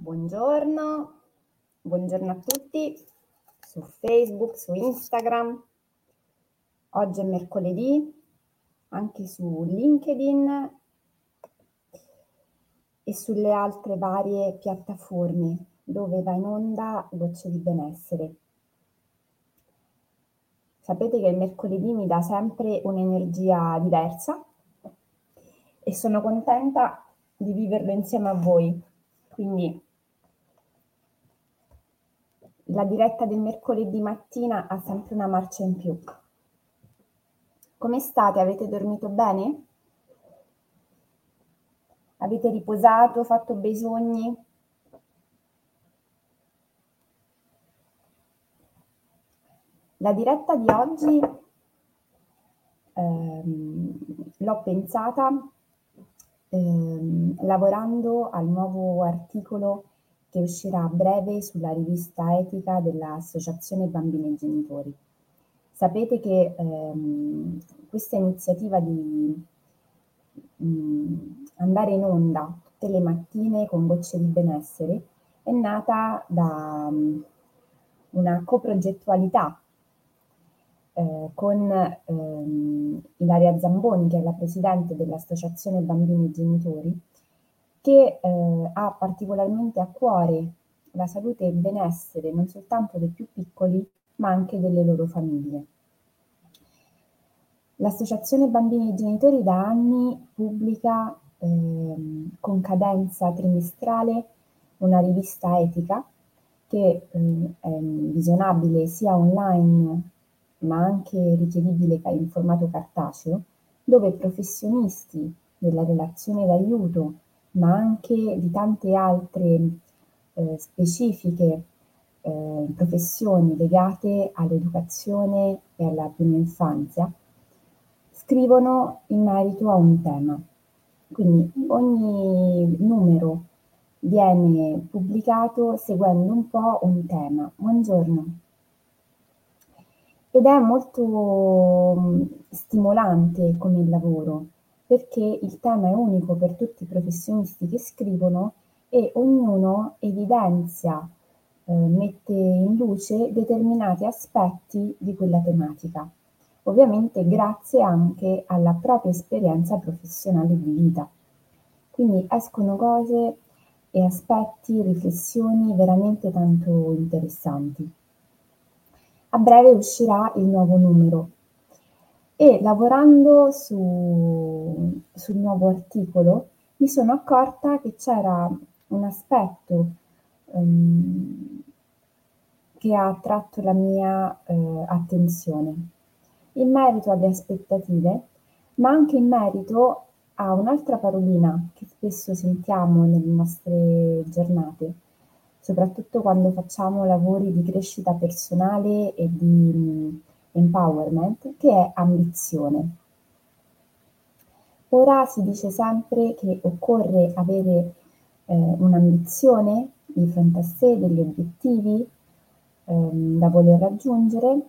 Buongiorno, buongiorno a tutti su Facebook, su Instagram. Oggi è mercoledì, anche su LinkedIn e sulle altre varie piattaforme dove va in onda Gocce di Benessere. Sapete che il mercoledì mi dà sempre un'energia diversa e sono contenta di viverlo insieme a voi. Quindi la diretta del mercoledì mattina ha sempre una marcia in più. Come state? Avete dormito bene? Avete riposato, fatto bei sogni? La diretta di oggi l'ho pensata lavorando al nuovo articolo che uscirà a breve sulla rivista etica dell'Associazione Bambini e Genitori. Sapete che questa iniziativa di andare in onda tutte le mattine con Gocce di Benessere è nata da una coprogettualità con Ilaria Zamboni, che è la presidente dell'Associazione Bambini e Genitori, che ha particolarmente a cuore la salute e il benessere non soltanto dei più piccoli, ma anche delle loro famiglie. L'Associazione Bambini e Genitori da anni pubblica con cadenza trimestrale una rivista etica che è visionabile sia online ma anche richiedibile in formato cartaceo, dove professionisti della relazione d'aiuto, ma anche di tante altre specifiche professioni legate all'educazione e alla prima infanzia, scrivono in merito a un tema. Quindi ogni numero viene pubblicato seguendo un po' un tema. Buongiorno. Ed è molto stimolante come lavoro, perché il tema è unico per tutti i professionisti che scrivono e ognuno evidenzia, mette in luce determinati aspetti di quella tematica. Ovviamente grazie anche alla propria esperienza professionale di vita. Quindi escono cose e aspetti, riflessioni veramente tanto interessanti. A breve uscirà il nuovo numero e lavorando sul nuovo articolo mi sono accorta che c'era un aspetto che ha attratto la mia attenzione in merito alle aspettative, ma anche in merito a un'altra parolina che spesso sentiamo nelle nostre giornate, soprattutto quando facciamo lavori di crescita personale e di empowerment, che è ambizione. Ora si dice sempre che occorre avere un'ambizione di fronte a sé, degli obiettivi da voler raggiungere,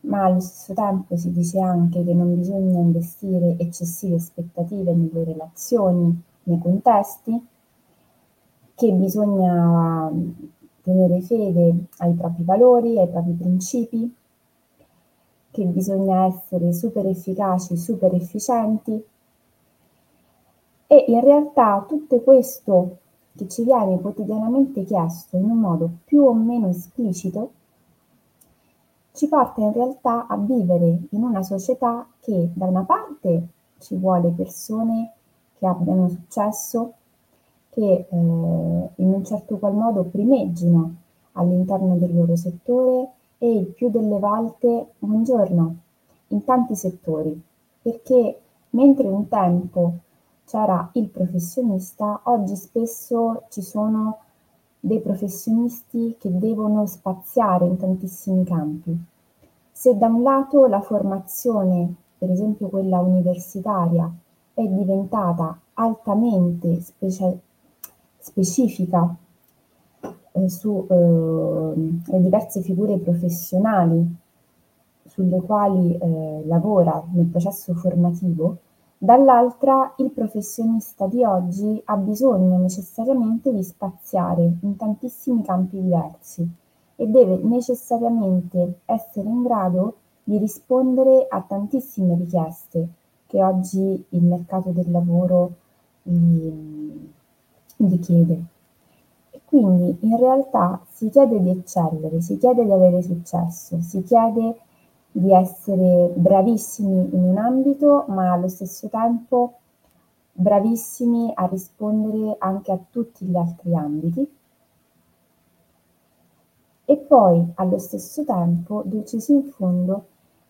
ma allo stesso tempo si dice anche che non bisogna investire eccessive aspettative nelle relazioni, nei contesti, che bisogna tenere fede ai propri valori, ai propri principi, che bisogna essere super efficaci, super efficienti. E in realtà tutto questo che ci viene quotidianamente chiesto in un modo più o meno esplicito ci porta in realtà a vivere in una società che da una parte ci vuole persone che abbiano successo, che in un certo qual modo primeggino all'interno del loro settore e il più delle volte, buongiorno, in tanti settori, perché mentre un tempo c'era il professionista, oggi spesso ci sono dei professionisti che devono spaziare in tantissimi campi. Se da un lato la formazione, per esempio quella universitaria, è diventata altamente specifica sulle diverse figure professionali sulle quali lavora nel processo formativo, Dall'altra, il professionista di oggi ha bisogno necessariamente di spaziare in tantissimi campi diversi e deve necessariamente essere in grado di rispondere a tantissime richieste che oggi il mercato del lavoro gli chiede. E quindi in realtà si chiede di eccellere, si chiede di avere successo, si chiede di essere bravissimi in un ambito, ma allo stesso tempo bravissimi a rispondere anche a tutti gli altri ambiti. E poi, allo stesso tempo, dolcis in fondo,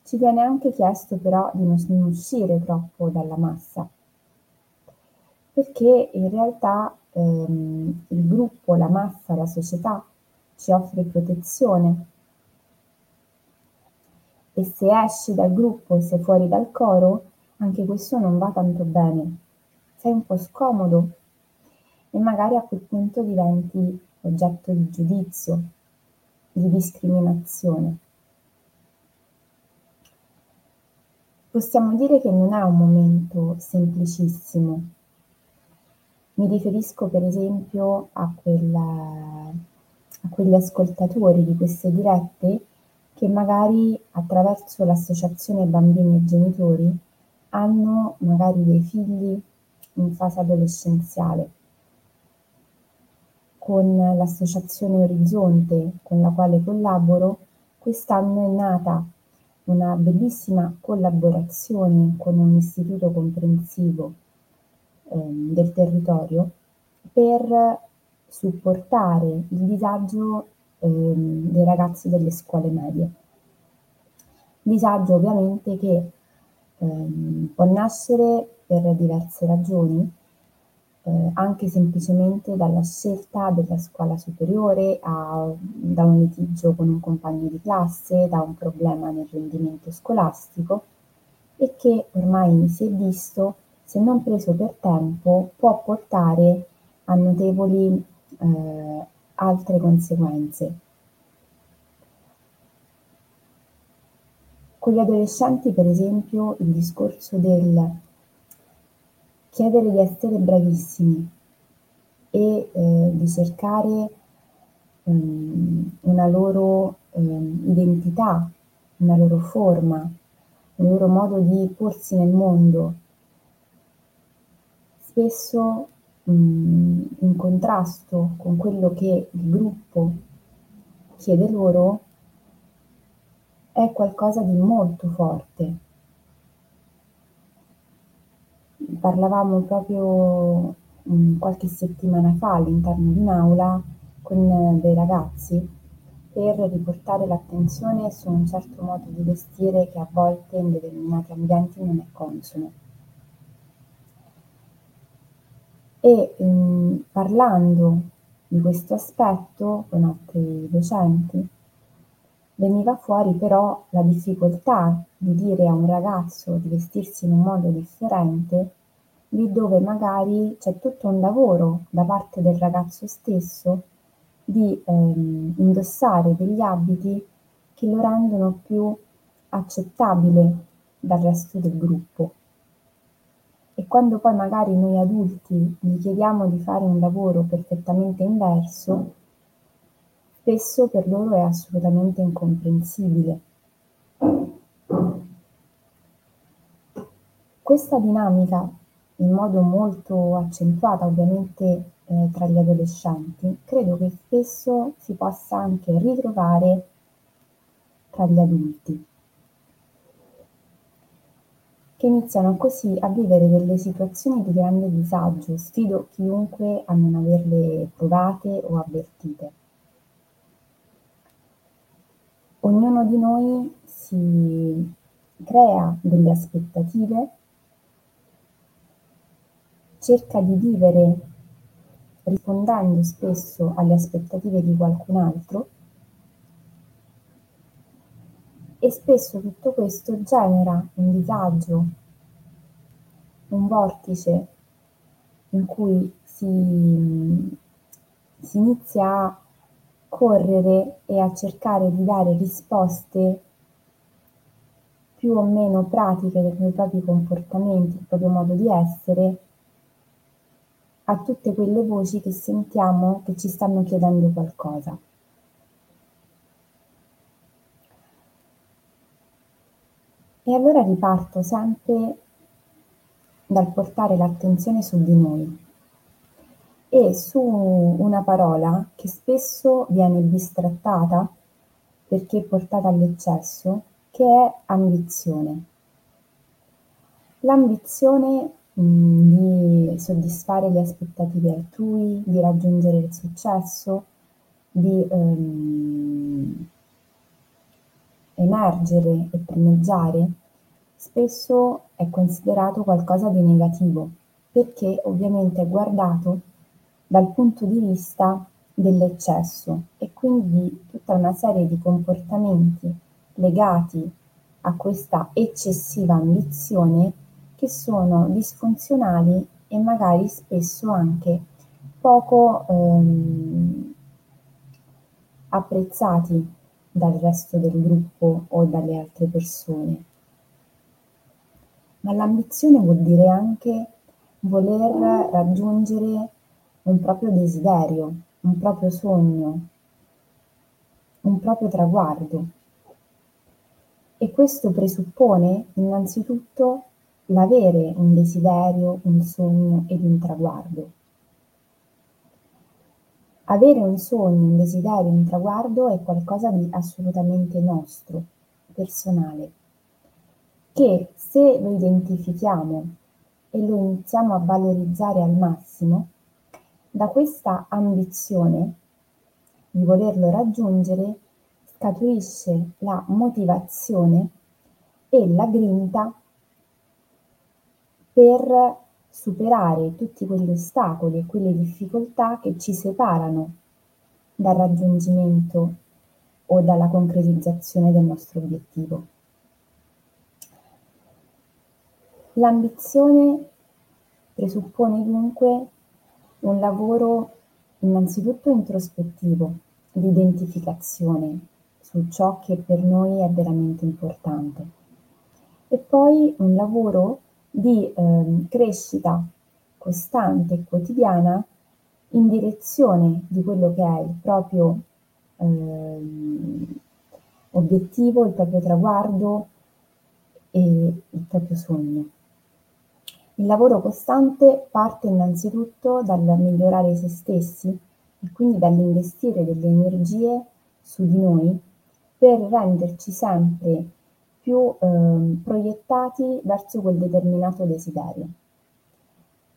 ci viene anche chiesto però di non uscire troppo dalla massa, perché in realtà il gruppo, la massa, la società ci offre protezione. E se esci dal gruppo, se fuori dal coro, anche questo non va tanto bene. Sei un po' scomodo e magari a quel punto diventi oggetto di giudizio, di discriminazione. Possiamo dire che non è un momento semplicissimo. Mi riferisco per esempio a quegli ascoltatori di queste dirette che magari attraverso l'associazione bambini e genitori hanno magari dei figli in fase adolescenziale. Con l'associazione Orizzonte, con la quale collaboro, quest'anno è nata una bellissima collaborazione con un istituto comprensivo del territorio per supportare il disagio dei ragazzi delle scuole medie. Disagio ovviamente che può nascere per diverse ragioni, anche semplicemente dalla scelta della scuola superiore, da un litigio con un compagno di classe, da un problema nel rendimento scolastico e che ormai si è visto, se non preso per tempo, può portare a notevoli altre conseguenze. Con gli adolescenti, per esempio, il discorso del chiedere di essere bravissimi e di cercare una loro identità, una loro forma, un loro modo di porsi nel mondo, spesso in contrasto con quello che il gruppo chiede loro, è qualcosa di molto forte. Parlavamo proprio qualche settimana fa all'interno di un'aula con dei ragazzi per riportare l'attenzione su un certo modo di vestire che a volte in determinati ambienti non è consono. E parlando di questo aspetto con altri docenti, veniva fuori però la difficoltà di dire a un ragazzo di vestirsi in un modo differente, lì dove magari c'è tutto un lavoro da parte del ragazzo stesso di indossare degli abiti che lo rendono più accettabile dal resto del gruppo. E quando poi magari noi adulti gli chiediamo di fare un lavoro perfettamente inverso, spesso per loro è assolutamente incomprensibile. Questa dinamica, in modo molto accentuata ovviamente tra gli adolescenti, credo che spesso si possa anche ritrovare tra gli adulti, che iniziano così a vivere delle situazioni di grande disagio. Sfido chiunque a non averle provate o avvertite. Ognuno di noi si crea delle aspettative, cerca di vivere rispondendo spesso alle aspettative di qualcun altro e spesso tutto questo genera un disagio, un vortice in cui si inizia a correre e a cercare di dare risposte più o meno pratiche dei propri comportamenti, il proprio modo di essere, a tutte quelle voci che sentiamo che ci stanno chiedendo qualcosa. E allora riparto sempre dal portare l'attenzione su di noi e su una parola che spesso viene bistrattata perché è portata all'eccesso, che è ambizione. L'ambizione di soddisfare le aspettative altrui, di raggiungere il successo, di emergere e primeggiare, spesso è considerato qualcosa di negativo, perché ovviamente è guardato dal punto di vista dell'eccesso e quindi tutta una serie di comportamenti legati a questa eccessiva ambizione che sono disfunzionali e magari spesso anche poco apprezzati dal resto del gruppo o dalle altre persone. Ma l'ambizione vuol dire anche voler raggiungere un proprio desiderio, un proprio sogno, un proprio traguardo. E questo presuppone innanzitutto l'avere un desiderio, un sogno ed un traguardo. Avere un sogno, un desiderio, un traguardo è qualcosa di assolutamente nostro, personale, che se lo identifichiamo e lo iniziamo a valorizzare al massimo, da questa ambizione di volerlo raggiungere scaturisce la motivazione e la grinta per superare tutti quegli ostacoli e quelle difficoltà che ci separano dal raggiungimento o dalla concretizzazione del nostro obiettivo. L'ambizione presuppone dunque un lavoro innanzitutto introspettivo, di identificazione su ciò che per noi è veramente importante, e poi un lavoro di crescita costante e quotidiana in direzione di quello che è il proprio obiettivo, il proprio traguardo e il proprio sogno. Il lavoro costante parte innanzitutto dal migliorare se stessi e quindi dall'investire delle energie su di noi per renderci sempre più proiettati verso quel determinato desiderio.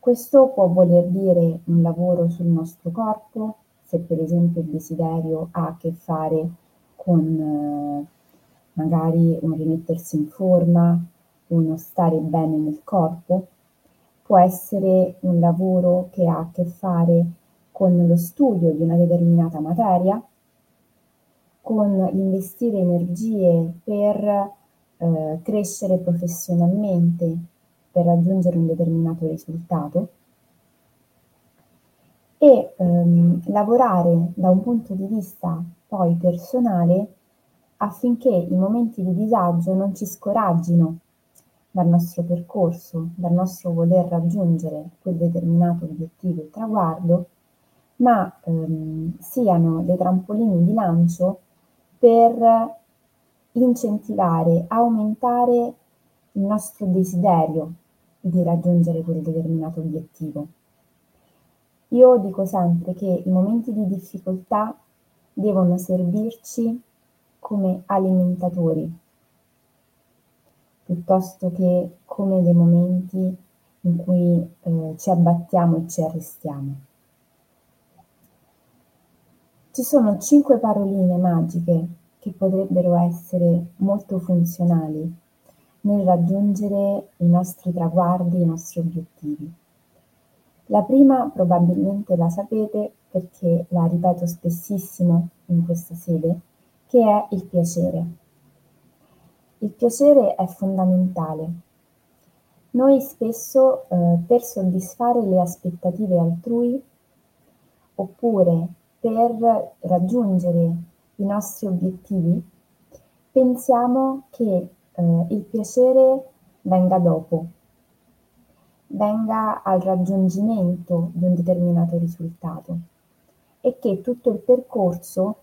Questo può voler dire un lavoro sul nostro corpo, se per esempio il desiderio ha a che fare con magari un rimettersi in forma, uno stare bene nel corpo. Può essere un lavoro che ha a che fare con lo studio di una determinata materia, con l'investire energie per crescere professionalmente per raggiungere un determinato risultato e lavorare da un punto di vista poi personale affinché i momenti di disagio non ci scoraggino dal nostro percorso, dal nostro voler raggiungere quel determinato obiettivo e traguardo, ma siano dei trampolini di lancio per incentivare, aumentare il nostro desiderio di raggiungere quel determinato obiettivo. Io dico sempre che i momenti di difficoltà devono servirci come alimentatori, piuttosto che come dei momenti in cui ci abbattiamo e ci arrestiamo. Ci sono 5 paroline magiche che potrebbero essere molto funzionali nel raggiungere i nostri traguardi, i nostri obiettivi. La prima probabilmente la sapete perché la ripeto spessissimo in questa sede, che è il piacere. Il piacere è fondamentale. Noi spesso per soddisfare le aspettative altrui oppure per raggiungere i nostri obiettivi, pensiamo che il piacere venga dopo, venga al raggiungimento di un determinato risultato e che tutto il percorso,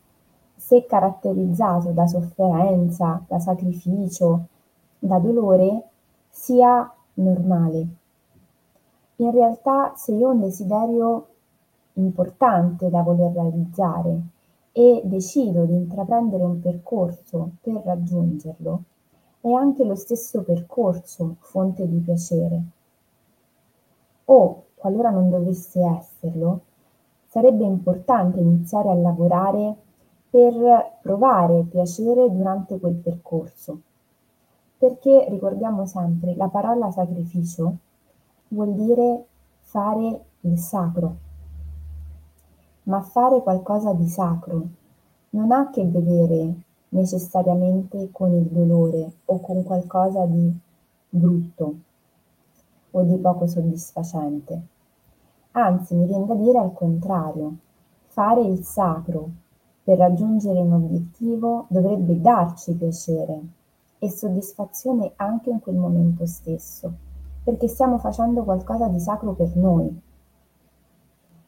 se caratterizzato da sofferenza, da sacrificio, da dolore, sia normale. In realtà, se io ho un desiderio importante da voler realizzare e decido di intraprendere un percorso per raggiungerlo, è anche lo stesso percorso fonte di piacere. O, qualora non dovesse esserlo, sarebbe importante iniziare a lavorare per provare piacere durante quel percorso. Perché, ricordiamo sempre, la parola sacrificio vuol dire fare il sacro. Ma fare qualcosa di sacro non ha a che vedere necessariamente con il dolore o con qualcosa di brutto o di poco soddisfacente. Anzi, mi viene da dire al contrario, fare il sacro per raggiungere un obiettivo dovrebbe darci piacere e soddisfazione anche in quel momento stesso, perché stiamo facendo qualcosa di sacro per noi,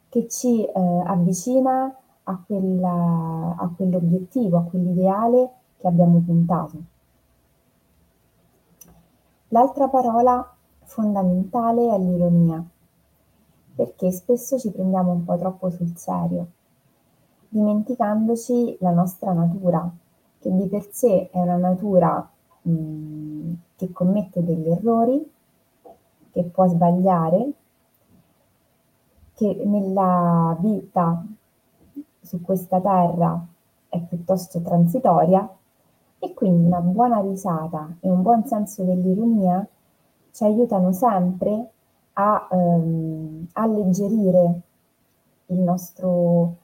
che ci avvicina a quell'obiettivo, a quell'ideale che abbiamo puntato. L'altra parola fondamentale è l'ironia, perché spesso ci prendiamo un po' troppo sul serio, dimenticandoci la nostra natura, che di per sé è una natura che commette degli errori, che può sbagliare, che nella vita su questa terra è piuttosto transitoria, e quindi una buona risata e un buon senso dell'ironia ci aiutano sempre a alleggerire il nostro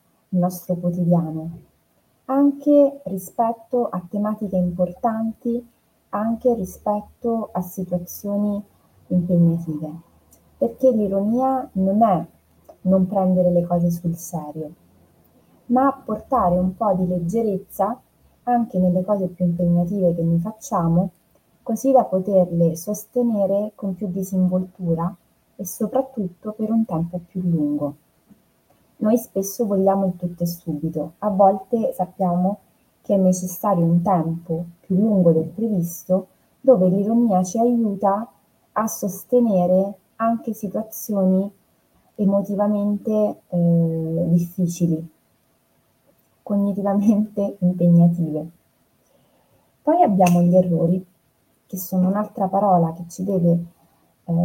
quotidiano, anche rispetto a tematiche importanti, anche rispetto a situazioni impegnative, perché l'ironia non è non prendere le cose sul serio, ma portare un po' di leggerezza anche nelle cose più impegnative che noi facciamo, così da poterle sostenere con più disinvoltura e soprattutto per un tempo più lungo. Noi spesso vogliamo il tutto e subito, a volte sappiamo che è necessario un tempo più lungo del previsto, dove l'ironia ci aiuta a sostenere anche situazioni emotivamente difficili, cognitivamente impegnative. Poi abbiamo gli errori, che sono un'altra parola che ci deve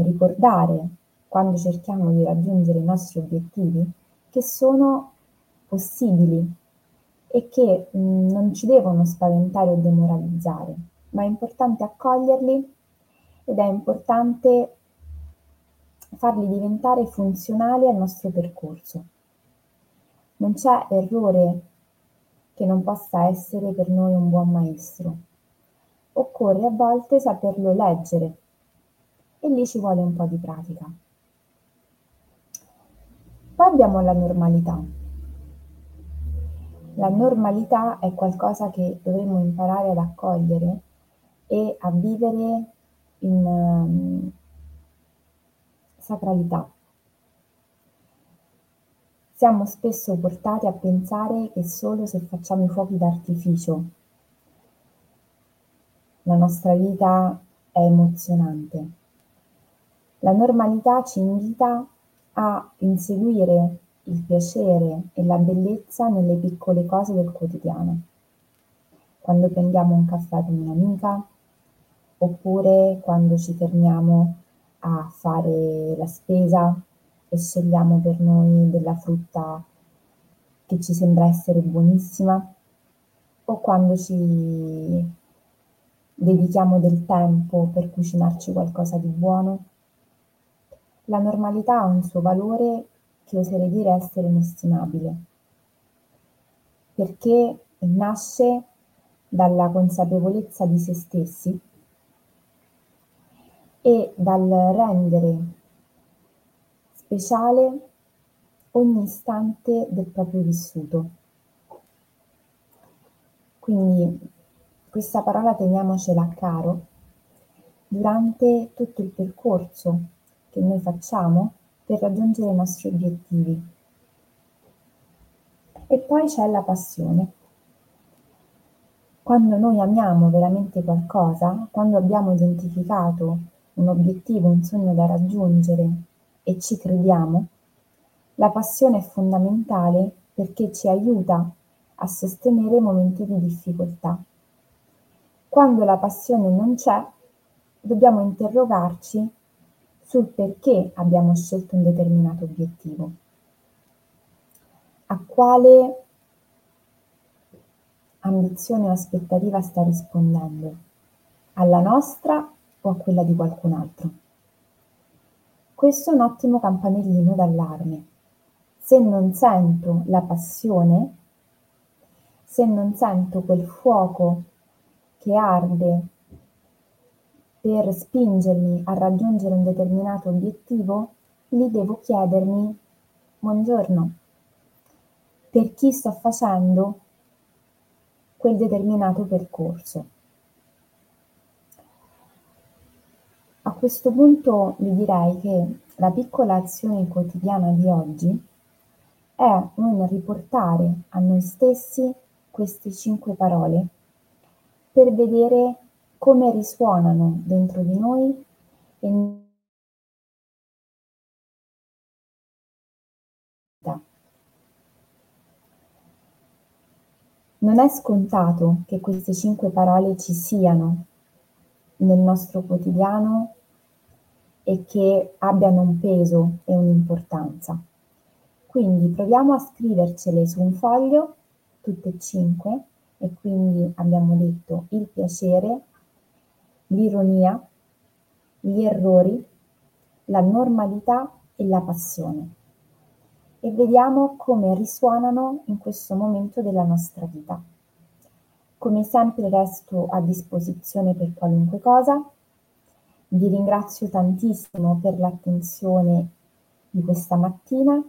ricordare quando cerchiamo di raggiungere i nostri obiettivi, che sono possibili e che non ci devono spaventare o demoralizzare, ma è importante accoglierli ed è importante farli diventare funzionali al nostro percorso. Non c'è errore che non possa essere per noi un buon maestro. Occorre a volte saperlo leggere e lì ci vuole un po' di pratica. Poi abbiamo la normalità. La normalità è qualcosa che dovremmo imparare ad accogliere e a vivere in sacralità. Siamo spesso portati a pensare che solo se facciamo i fuochi d'artificio la nostra vita è emozionante. La normalità ci invita a inseguire il piacere e la bellezza nelle piccole cose del quotidiano. Quando prendiamo un caffè con un'amica, oppure quando ci fermiamo a fare la spesa e scegliamo per noi della frutta che ci sembra essere buonissima, o quando ci dedichiamo del tempo per cucinarci qualcosa di buono. La normalità ha un suo valore che oserei dire essere inestimabile, perché nasce dalla consapevolezza di se stessi e dal rendere speciale ogni istante del proprio vissuto. Quindi questa parola teniamocela caro, durante tutto il percorso che noi facciamo per raggiungere i nostri obiettivi. E poi c'è la passione. Quando noi amiamo veramente qualcosa, quando abbiamo identificato un obiettivo, un sogno da raggiungere e ci crediamo, la passione è fondamentale perché ci aiuta a sostenere momenti di difficoltà. Quando la passione non c'è, dobbiamo interrogarci sul perché abbiamo scelto un determinato obiettivo, a quale ambizione o aspettativa sta rispondendo, alla nostra o a quella di qualcun altro. Questo è un ottimo campanellino d'allarme. Se non sento la passione, se non sento quel fuoco che arde per spingermi a raggiungere un determinato obiettivo, lì devo chiedermi: buongiorno, per chi sto facendo quel determinato percorso? A questo punto vi direi che la piccola azione quotidiana di oggi è un riportare a noi stessi queste 5 parole per vedere come risuonano dentro di noi e non è scontato che queste 5 parole ci siano nel nostro quotidiano e che abbiano un peso e un'importanza. Quindi proviamo a scrivercele su un foglio, tutte e 5, e quindi abbiamo detto il piacere, l'ironia, gli errori, la normalità e la passione. E vediamo come risuonano in questo momento della nostra vita. Come sempre resto a disposizione per qualunque cosa. Vi ringrazio tantissimo per l'attenzione di questa mattina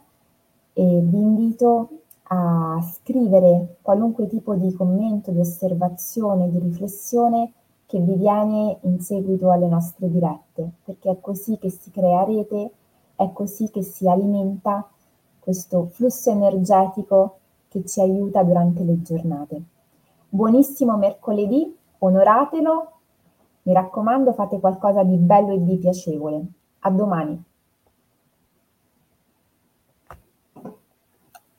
e vi invito a scrivere qualunque tipo di commento, di osservazione, di riflessione che vi viene in seguito alle nostre dirette, perché è così che si crea rete, è così che si alimenta questo flusso energetico che ci aiuta durante le giornate. Buonissimo mercoledì, onoratelo, mi raccomando, fate qualcosa di bello e di piacevole. A domani!